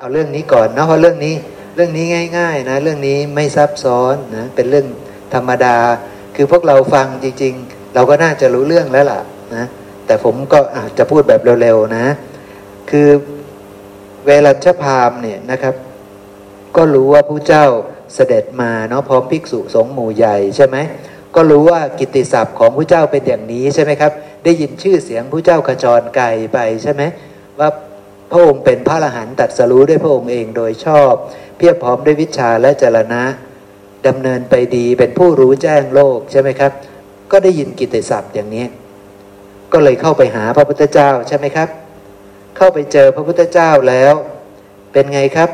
เอาเรื่องนี้ก่อนเนาะเพราะเรื่องนี้ง่ายๆนะเรื่องนี้ไม่ซับซ้อนนะเป็นเรื่องธรรมดาคือพวกเราฟังจริงๆเราก็น่าจะรู้เรื่องแล้วล่ะนะแต่ผมก็อาจจะพูดแบบเร็วๆนะคือเวลัชพามเนี่ยนะครับก็รู้ว่าพระเจ้าเสด็จมาเนาะพร้อมภิกษุสงฆ์หมู่ใหญ่ใช่ไหมก็รู้ว่ากิตติศัพท์ของพระเจ้าเป็นอย่างนี้ใช่ไหมครับได้ยินชื่อเสียงพระเจ้าขจรไกลไปใช่ไหมว่าพระองค์เป็นพระอรหันต์ตรัสรู้ด้วยพระองค์เองโดยชอบเพียบพร้อมด้วยวิชชาและจรณะดำเนินไปดีเป็นผู้รู้แจ้งโลกใช่ไหมครับก็ได้ยินกิตติศัพท์อย่างนี้ก็เลยเข้าไปหาพระพุทธเจ้าใช่ไหมครับเข้าไปเจอพระพุทธเจ้าแล้วเป็นไงครับ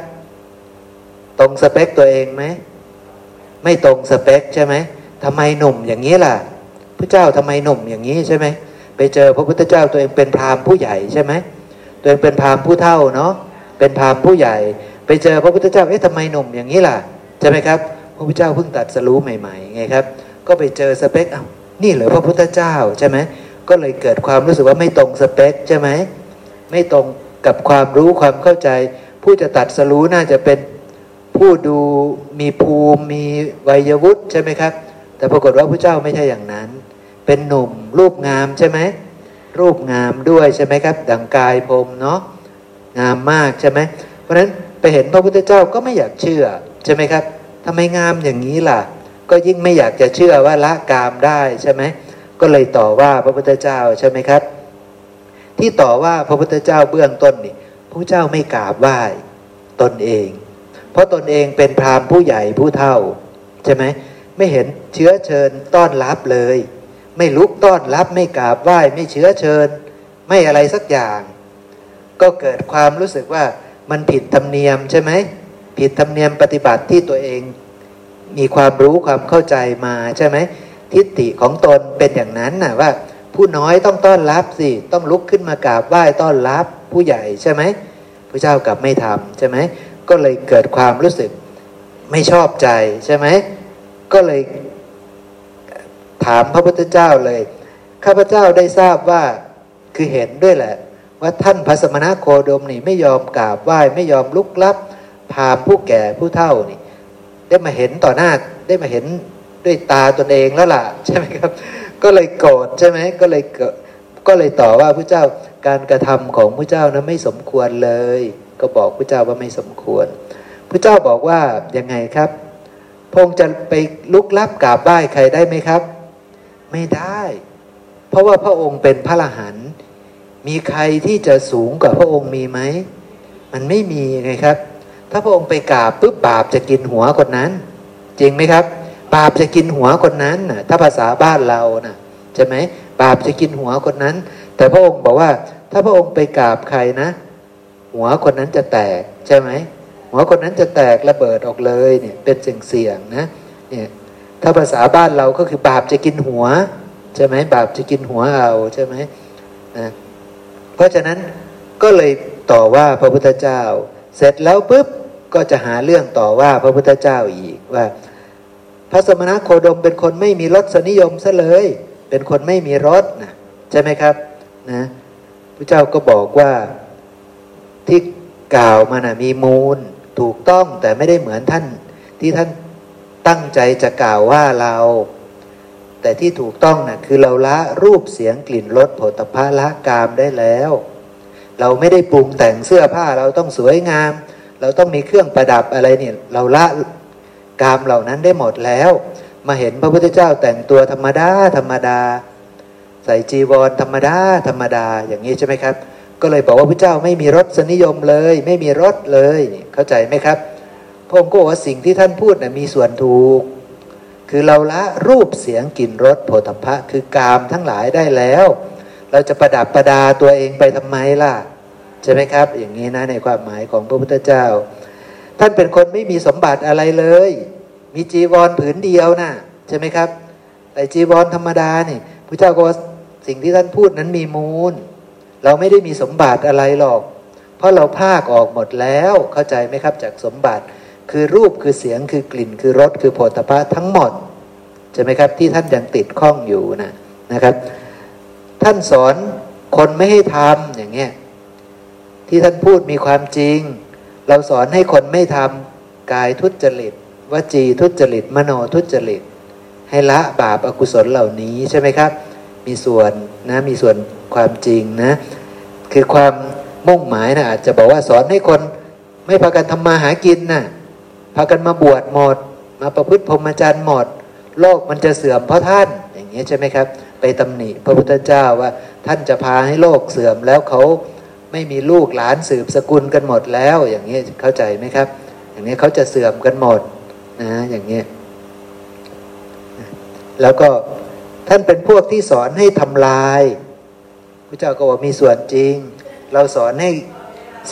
ตรงสเปคตัวเองไหมไม่ตรงสเปคใช่ไหมทำไมหนุ่มอย่างนี้ล่ะพระเจ้าทำไมหนุ่มอย่างนี้ใช่ไหมไปเจอพระพุทธเจ้าตัวเองเป็นพราหมณ์ผู้ใหญ่ใช่ไหมตัวเองเป็นพราหมณ์ผู้เฒ่าเนาะเป็นพราหมณ์ผู้ใหญ่ไปเจอพระพุทธเจ้าเอ๊ะทำไมหนุ่มอย่างนี้ล่ะใช่ไหมครับพระพุทธเจ้าเพิ่งตรัสรู้ใหม่ๆไงครับก็ไปเจอสเปคอ้าวนี่เหรอพระพุทธเจ้าใช่ไหมก็เลยเกิดความรู้สึกว่าไม่ตรงสเปคใช่ไหมไม่ตรงกับความรู้ความเข้าใจผู้จะตรัสรู้น่าจะเป็นผู้ดูมีภูมิมีวัยวุฒิใช่ไหมครับแต่ปรากฏว่าพระเจ้าไม่ใช่อย่างนั้นเป็นหนุ่มรูปงามใช่ไหมรูปงามด้วยใช่ไหมครับดังกายพรหมเนาะงามมากใช่ไหมเพราะฉะนั้นไปเห็นพระพุทธเจ้าก็ไม่อยากเชื่อใช่ไหมครับทำไมงามอย่างนี้ล่ะก็ยิ่งไม่อยากจะเชื่อว่าละกามได้ใช่ไหมก็เลยต่อว่าพระพุทธเจ้าใช่ไหมครับที่ต่อว่าพระพุทธเจ้าเบื้องต้นนี่พระเจ้าไม่กราบไหว้ตนเองเพราะตนเองเป็นพราหมณ์ผู้ใหญ่ผู้เฒ่าใช่ไหมไม่เห็นเชื้อเชิญต้อนรับเลยไม่ลุกต้อนรับไม่กราบไหว้ไม่เชื้อเชิญไม่อะไรสักอย่างก็เกิดความรู้สึกว่ามันผิดธรรมเนียมใช่ไหมผิดธรรมเนียมปฏิบัติที่ตัวเองมีความรู้ความเข้าใจมาใช่ไหมทิฏฐิของตนเป็นอย่างนั้นน่ะว่าผู้น้อยต้องต้อนรับสิต้องลุกขึ้นมากราบไหว้ต้อนรับผู้ใหญ่ใช่ไหมพระเจ้ากลับไม่ทำใช่ไหมก็เลยเกิดความรู้สึกไม่ชอบใจใช่ไหมก็เลยถามพระพุทธเจ้าเลยข้าพเจ้าได้ทราบว่าคือเห็นด้วยแหละว่าท่านพระสมณโคดมนี่ไม่ยอมกราบไหว้ไม่ยอมลุกรับพราหมณ์ผู้แก่ผู้เฒ่านี่ได้มาเห็นต่อหน้าได้มาเห็นด้วยตาตนเองแล้วล่ะใช่ไหมครับก็เลยโกรธใช่ไหมก็เลยต่อว่าพระเจ้าการกระทำของพระเจ้านั้นไม่สมควรเลยก็บอกพระเจ้าว่าไม่สมควรพระเจ้าบอกว่ายังไงครับพงษ์จะไปลุกลับกราบไหว้ใครได้ไหมครับไม่ได้เพราะว่าพระองค์เป็นพระอรหันต์มีใครที่จะสูงกว่าพระองค์มีไหมมันไม่มีไงครับถ้าพระองค์ไปกราบปุ๊บบาปจะกินหัวคนนั้นจริงไหมครับบาปจะกินหัวคนนั้นน่ะถ้าภาษาบ้านเราน่ะใช่ไหมบาปจะกินหัวคนนั้นแต่พระองค์บอกว่าถ้าพระองค์ไปกราบใครนะหัวคนนั้นจะแตกใช่ไหมหัวคนนั้นจะแตกระเบิดออกเลยเนี่ยเป็นเสี่ยงนะเนี่ยถ้าภาษาบ้านเราก็คือบาปจะกินหัวใช่ไหมบาปจะกินหัวเอาใช่ไหมนะเพราะฉะนั้นก็เลยต่อว่าพระพุทธเจ้าเสร็จแล้วปุ๊บก็จะหาเรื่องต่อว่าพระพุทธเจ้าอีกว่าพระสมณโคดมเป็นคนไม่มีรสนิยมซะเลยเป็นคนไม่มีรสนะใช่ไหมครับนะพระเจ้าก็บอกว่าที่กล่าวมานะมีมูลถูกต้องแต่ไม่ได้เหมือนท่านที่ท่านตั้งใจจะกล่าวว่าเราแต่ที่ถูกต้องนะคือเราละรูปเสียงกลิ่นรสโผฏฐัพพะละกามได้แล้วเราไม่ได้ปรุงแต่งเสื้อผ้าเราต้องสวยงามเราต้องมีเครื่องประดับอะไรเนี่ยเราละกามเหล่านั้นได้หมดแล้วมาเห็นพระพุทธเจ้าแต่งตัวธรรมดาใส่จีวรธรรมดาอย่างนี้ใช่ไหมครับก็เลยบอกว่าพระเจ้าไม่มีรสนิยมเลยไม่มีรสเลยเข้าใจไหมครับพระองค์ก็ว่าสิ่งที่ท่านพูดน่ะมีส่วนถูกคือเราละรูปเสียงกลิ่นรสโผฏฐัพพะคือกามทั้งหลายได้แล้วเราจะประดับประดาตัวเองไปทำไมล่ะใช่ไหมครับอย่างนี้นะในความหมายของพระพุทธเจ้าท่านเป็นคนไม่มีสมบัติอะไรเลยมีจีวรผืนเดียวนะใช่ไหมครับแต่จีวรธรรมดานี่พระเจ้าก็สิ่งที่ท่านพูดนั้นมีมูลเราไม่ได้มีสมบัติอะไรหรอกเพราะเราภาคออกหมดแล้วเข้าใจไหมครับจากสมบัติคือรูปคือเสียงคือกลิ่นคือรสคือโผฏฐัพพะทั้งหมดใช่ไหมครับที่ท่านยังติดข้องอยู่นะครับท่านสอนคนไม่ให้ทำอย่างเงี้ยที่ท่านพูดมีความจริง เราสอนให้คนไม่ทำกายทุจริตวจีทุจริตมโนทุจริตให้ละบาปอกุศลเหล่านี้ใช่ไหมครับมีส่วนนะมีส่วนความจริงนะคือความมุ่งหมายนะอาจจะบอกว่าสอนให้คนไม่พากันทำมาหากินนะพากันมาบวชหมดมาประพฤติพรหมจรรย์หมดโลกมันจะเสื่อมเพราะท่านอย่างนี้ใช่ไหมครับไปตำหนิพระพุทธเจ้าว่าท่านจะพาให้โลกเสื่อมแล้วเขาไม่มีลูกหลานสืบสกุลกันหมดแล้วอย่างนี้เข้าใจไหมครับอย่างนี้เขาจะเสื่อมกันหมดนะอย่างนี้แล้วก็ท่านเป็นพวกที่สอนให้ทำลายพระเจ้าก็บอกมีส่วนจริงเราสอนให้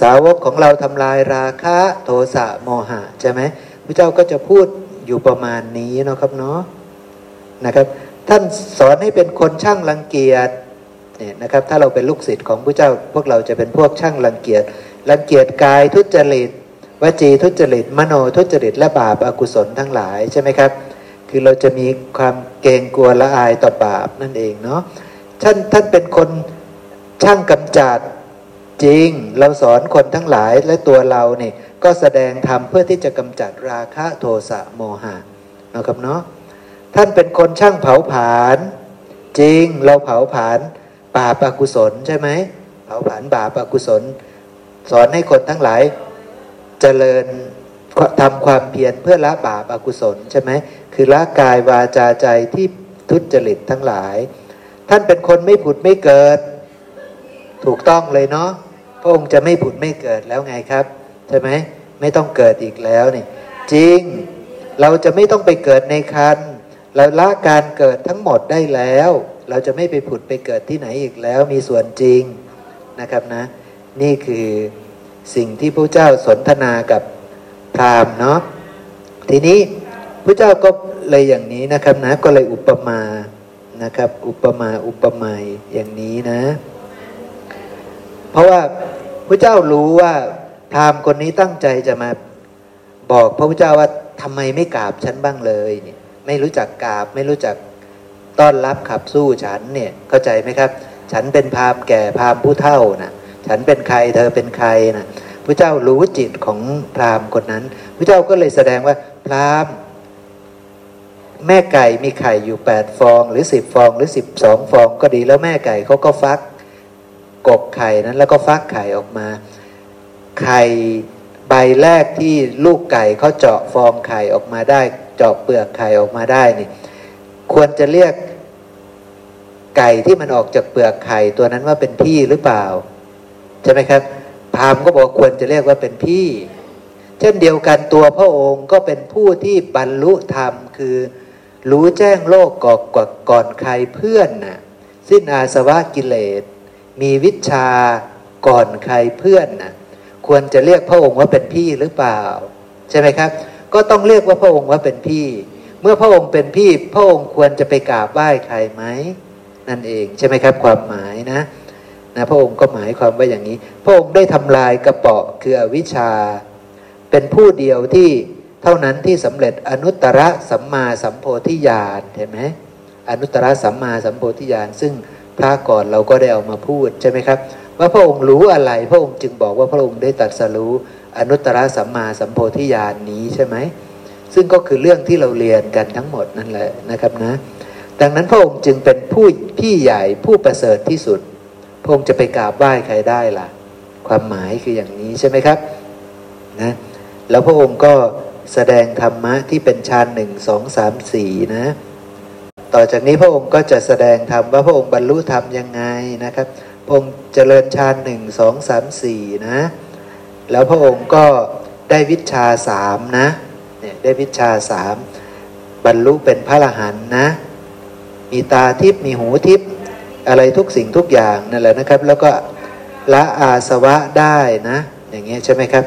สาวกของเราทำลายราคะโทสะโมหะใช่ไหมพระเจ้าก็จะพูดอยู่ประมาณนี้นะครับเนาะนะครับท่านสอนให้เป็นคนช่างรังเกียจเนี่ยนะครับถ้าเราเป็นลูกศิษย์ของพระเจ้าพวกเราจะเป็นพวกช่างรังเกียจกายทุจริตวจีทุจริตมโนทุจริตและบาปอกุศลทั้งหลายใช่ไหมครับคือเราจะมีความเกรงกลัวละอายต่อบาปนั่นเองเนาะท่านเป็นคนช่างกำจัดจริงเราสอนคนทั้งหลายและตัวเราเนี่ยก็แสดงธรรมเพื่อที่จะกำจัดราคะโทสะโมหะนะครับเนาะท่านเป็นคนช่างเผาผลาญจริงเราเผาผลาญบาปอกุศลใช่ไหมเผาผลาญบาปอกุศลสอนให้คนทั้งหลายเจริญทำความเพียรเพื่อละบาปอกุศลใช่ไหมคือละกายวาจาใจที่ทุจริตทั้งหลายท่านเป็นคนไม่ผุดไม่เกิดถูกต้องเลยเนาะพระองค์จะไม่ผุดไม่เกิดแล้วไงครับใช่ไหมไม่ต้องเกิดอีกแล้วนี่จริงเราจะไม่ต้องไปเกิดในครรภ์เราละการเกิดทั้งหมดได้แล้วเราจะไม่ไปผุดไปเกิดที่ไหนอีกแล้วมีส่วนจริงนะครับนะนี่คือสิ่งที่พระเจ้าสนทนากับพราหมณ์เนาะทีนี้พระเจ้าก็เลยอย่างนี้นะครับนะก็เลยอุปมานะครับอุปมาอุปไมยอย่างนี้นะเพราะว่าพระเจ้ารู้ว่าพราหมณ์คนนี้ตั้งใจจะมาบอกพระพุทธเจ้าว่าทำไมไม่กราบฉันบ้างเลยเนี่ยไม่รู้จักกราบไม่รู้จักต้อนรับขับสู้ฉันเนี่ยเข้าใจไหมครับฉันเป็นพราหมณ์แก่พราหมณ์ผู้เฒ่านะฉันเป็นใครเธอเป็นใครนะพระเจ้ารู้จิตของพราหมณ์คนนั้นพระเจ้าก็เลยแสดงว่าพราหมณ์แม่ไก่มีไข่อยู่8ฟองหรือ10ฟองหรือ12ฟองก็ดีแล้วแม่ไก่เขาก็ฟักกบไข่นั้นแล้วก็ฟักไข่ออกมาไข่ใบแรกที่ลูกไก่เขาเจาะฟองไข่ออกมาได้เจาะเปลือกไข่ออกมาได้นี่ควรจะเรียกไก่ที่มันออกจากเปลือกไข่ตัวนั้นว่าเป็นพี่หรือเปล่าใช่ไหมครับพราหมณ์ก็บอกควรจะเรียกว่าเป็นพี่เช่นเดียวกันตัวพระองค์ก็เป็นผู้ที่บรรลุธรรมคือรู้แจ้งโลกก่อนใครเพื่อนน่ะสิ้นอาสวะกิเลสมีวิชาก่อนใครเพื่อนน่ะควรจะเรียกพระองค์ว่าเป็นพี่หรือเปล่าใช่ไหมครับก็ต้องเรียกว่าพระองค์ว่าเป็นพี่เมื่อพระองค์เป็นพี่พระองค์ควรจะไปกราบไหว้ใครไหมนั่นเองใช่ไหมครับความหมายนะพระองค์ก็หมายความว่าอย่างนี้พระองค์ได้ทำลายกระเปาะคืออวิชชาเป็นผู้เดียวที่เท่านั้นที่สำเร็จอนุตตรสัมมาสัมโพธิญาณเห็นไหมอนุตตรสัมมาสัมโพธิญาณซึ่งพระก่อนเราก็ได้เอามาพูดใช่ไหมครับว่าพระองค์รู้อะไรพระองค์จึงบอกว่าพระองค์ได้ตรัสรู้อนุตตรสัมมาสัมโพธิญาณนี้ใช่ไหมซึ่งก็คือเรื่องที่เราเรียนกันทั้งหมดนั่นแหละนะครับนะดังนั้นพระองค์จึงเป็นผู้พี่ใหญ่ผู้ประเสริฐที่สุดพระองค์จะไปกราบไหว้ใครได้ล่ะความหมายคืออย่างนี้ใช่ไหมครับนะแล้วพระองค์ก็แสดงธรรมะที่เป็นฌาน1 2 3 4นะต่อจากนี้พระองค์ก็จะแสดงธรรมว่าพระองค์บรรลุธรรมยังไงนะครับพระองค์เจริญฌาน1 2 3 4นะแล้วพระองค์ก็ได้วิชชา3นะเนี่ยได้วิชชา3บรรลุเป็นพระอรหันต์นะมีตาทิพย์มีหูทิพย์อะไรทุกสิ่งทุกอย่างนั่นแหละนะครับแล้วก็ละอาสวะได้นะอย่างเงี้ยใช่ไหมครับ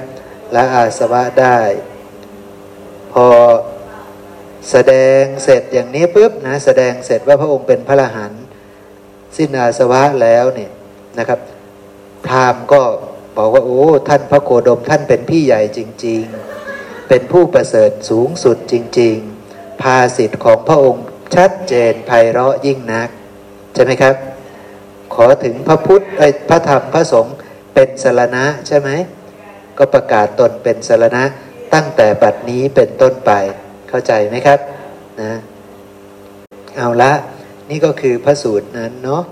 ละอาสวะได้พอแสดงเสร็จอย่างนี้ปุ๊บนะแสดงเสร็จว่าพระองค์เป็นพระอรหันต์สิ้นอาสวะแล้วเนี่ยนะครับพราหมณ์ก็บอกว่าโอ้ท่านพระโคดมท่านเป็นพี่ใหญ่จริงๆเป็นผู้ประเสริฐสูงสุดจริงๆภาษิตของพระองค์ชัดเจนไพเราะยิ่งนักใช่ไหมครับขอถึงพระพุทธพระธรรมพระสงฆ์เป็นสรณะใช่ไหม ก็ประกาศตนเป็นสรณะตั้งแต่บัดนี้เป็นต้นไปเข้าใจไหมครับนะเอาละนี่ก็คือพระสูตรนั้นเนาะ